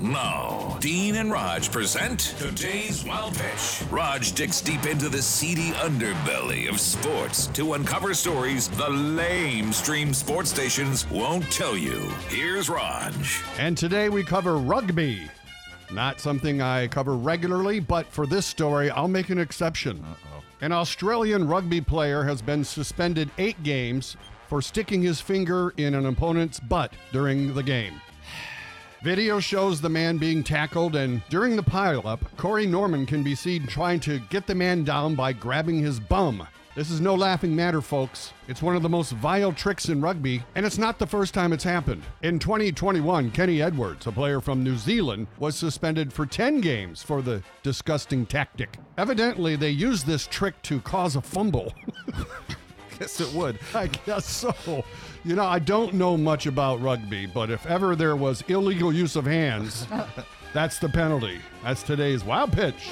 Now, Dean and Raj present Today's Wild Pitch. Raj digs deep into the seedy underbelly of sports to uncover stories the lamestream sports stations won't tell you. Here's Raj. And today we cover rugby. Not something I cover regularly, but for this story, I'll make an exception. Uh-oh. An Australian rugby player has been suspended 8 games for sticking his finger in an opponent's butt during the game. Video shows the man being tackled, and during the pileup, Corey Norman can be seen trying to get the man down by grabbing his bum. This is no laughing matter, folks. It's one of the most vile tricks in rugby, and it's not the first time it's happened. In 2021, Kenny Edwards, a player from New Zealand, was suspended for 10 games for the disgusting tactic. Evidently, they used this trick to cause a fumble. Yes, it would. I guess so. You know, I don't know much about rugby, but if ever there was illegal use of hands, that's the penalty. That's today's Wild Pitch.